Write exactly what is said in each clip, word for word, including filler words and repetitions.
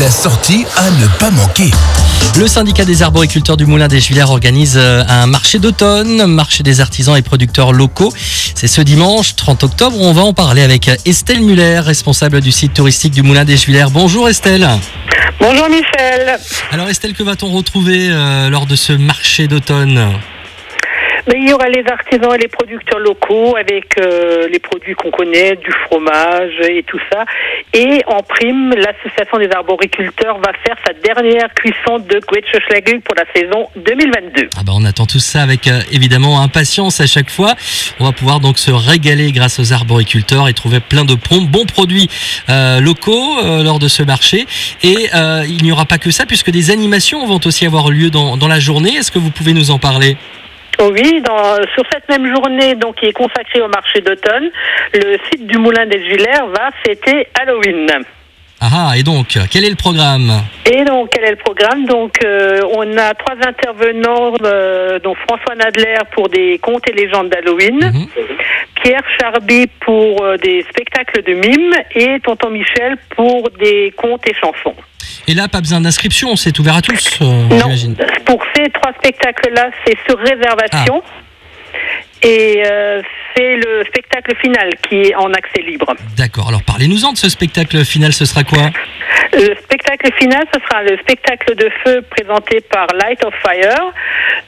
la sortie à ne pas manquer. Le syndicat des arboriculteurs du Moulin des Juillères organise un marché d'automne, marché des artisans et producteurs locaux. C'est ce dimanche trente octobre, on va en parler avec Estelle Muller, responsable du site touristique du Moulin des Juillères. Bonjour Estelle. Bonjour Michel. Alors Estelle, que va-t-on retrouver euh, lors de ce marché d'automne ? Mais il y aura les artisans et les producteurs locaux avec euh, les produits qu'on connaît, du fromage et tout ça. Et en prime, l'association des arboriculteurs va faire sa dernière cuisson de Quetsche Schlague pour la saison deux mille vingt-deux. Ah bah on attend tout ça avec euh, évidemment impatience à chaque fois. On va pouvoir donc se régaler grâce aux arboriculteurs et trouver plein de bons produits euh, locaux euh, lors de ce marché. Et euh, il n'y aura pas que ça puisque des animations vont aussi avoir lieu dans, dans la journée. Est-ce que vous pouvez nous en parler ? Oui, dans, sur cette même journée donc, qui est consacrée au marché d'automne, le site du Moulin des Juillères va fêter Halloween. Ah, et donc, quel est le programme ? Et donc, quel est le programme ? Donc, euh, on a trois intervenants, euh, dont François Nadler pour des contes et légendes d'Halloween, mmh. Pierre Charby pour euh, des spectacles de mime et Tonton Michel pour des contes et chansons. Et là, pas besoin d'inscription, c'est ouvert à tous, euh, non, j'imagine. Pour ces trois spectacles-là, c'est sur réservation. Ah. Et euh, c'est le spectacle final qui est en accès libre. D'accord, alors parlez-nous-en de ce spectacle final, ce sera quoi ? Le spectacle final, ce sera le spectacle de feu présenté par Light of Fire.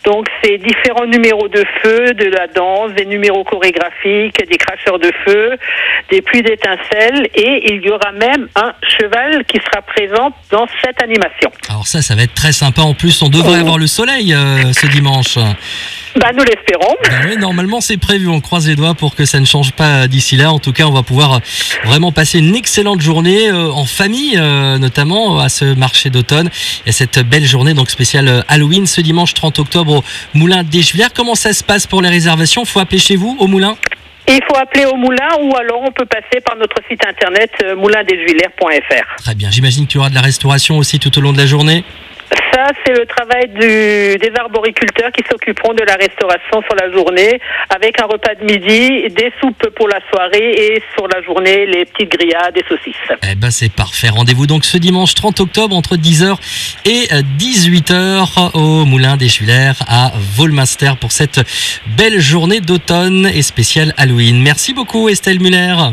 Donc c'est différents numéros de feu, de la danse, des numéros chorégraphiques, des cracheurs de feu, des pluies d'étincelles, et il y aura même un cheval qui sera présent dans cette animation. Alors ça, ça va être très sympa, en plus on devrait oh. avoir le soleil euh, ce dimanche. Bah, nous l'espérons. Bah oui, normalement c'est prévu, on croise les doigts pour que ça ne change pas d'ici là. En tout cas, on va pouvoir vraiment passer une excellente journée euh, en famille, euh, notamment à ce marché d'automne. Et cette belle journée donc spéciale Halloween ce dimanche trente octobre au Moulin des Juillères. Comment ça se passe pour les réservations ? Faut appeler chez vous au Moulin ? Il faut appeler au Moulin ou alors on peut passer par notre site internet euh, moulin des juilleres point f r. Très bien, j'imagine qu'il y aura de la restauration aussi tout au long de la journée ? Ça, c'est le travail du, des arboriculteurs qui s'occuperont de la restauration sur la journée, avec un repas de midi, des soupes pour la soirée et sur la journée, les petites grillades et saucisses. Eh ben, c'est parfait. Rendez-vous donc ce dimanche trente octobre entre dix heures et dix-huit heures au Moulin des Juillères à Volminster pour cette belle journée d'automne et spéciale Halloween. Merci beaucoup Estelle Muller.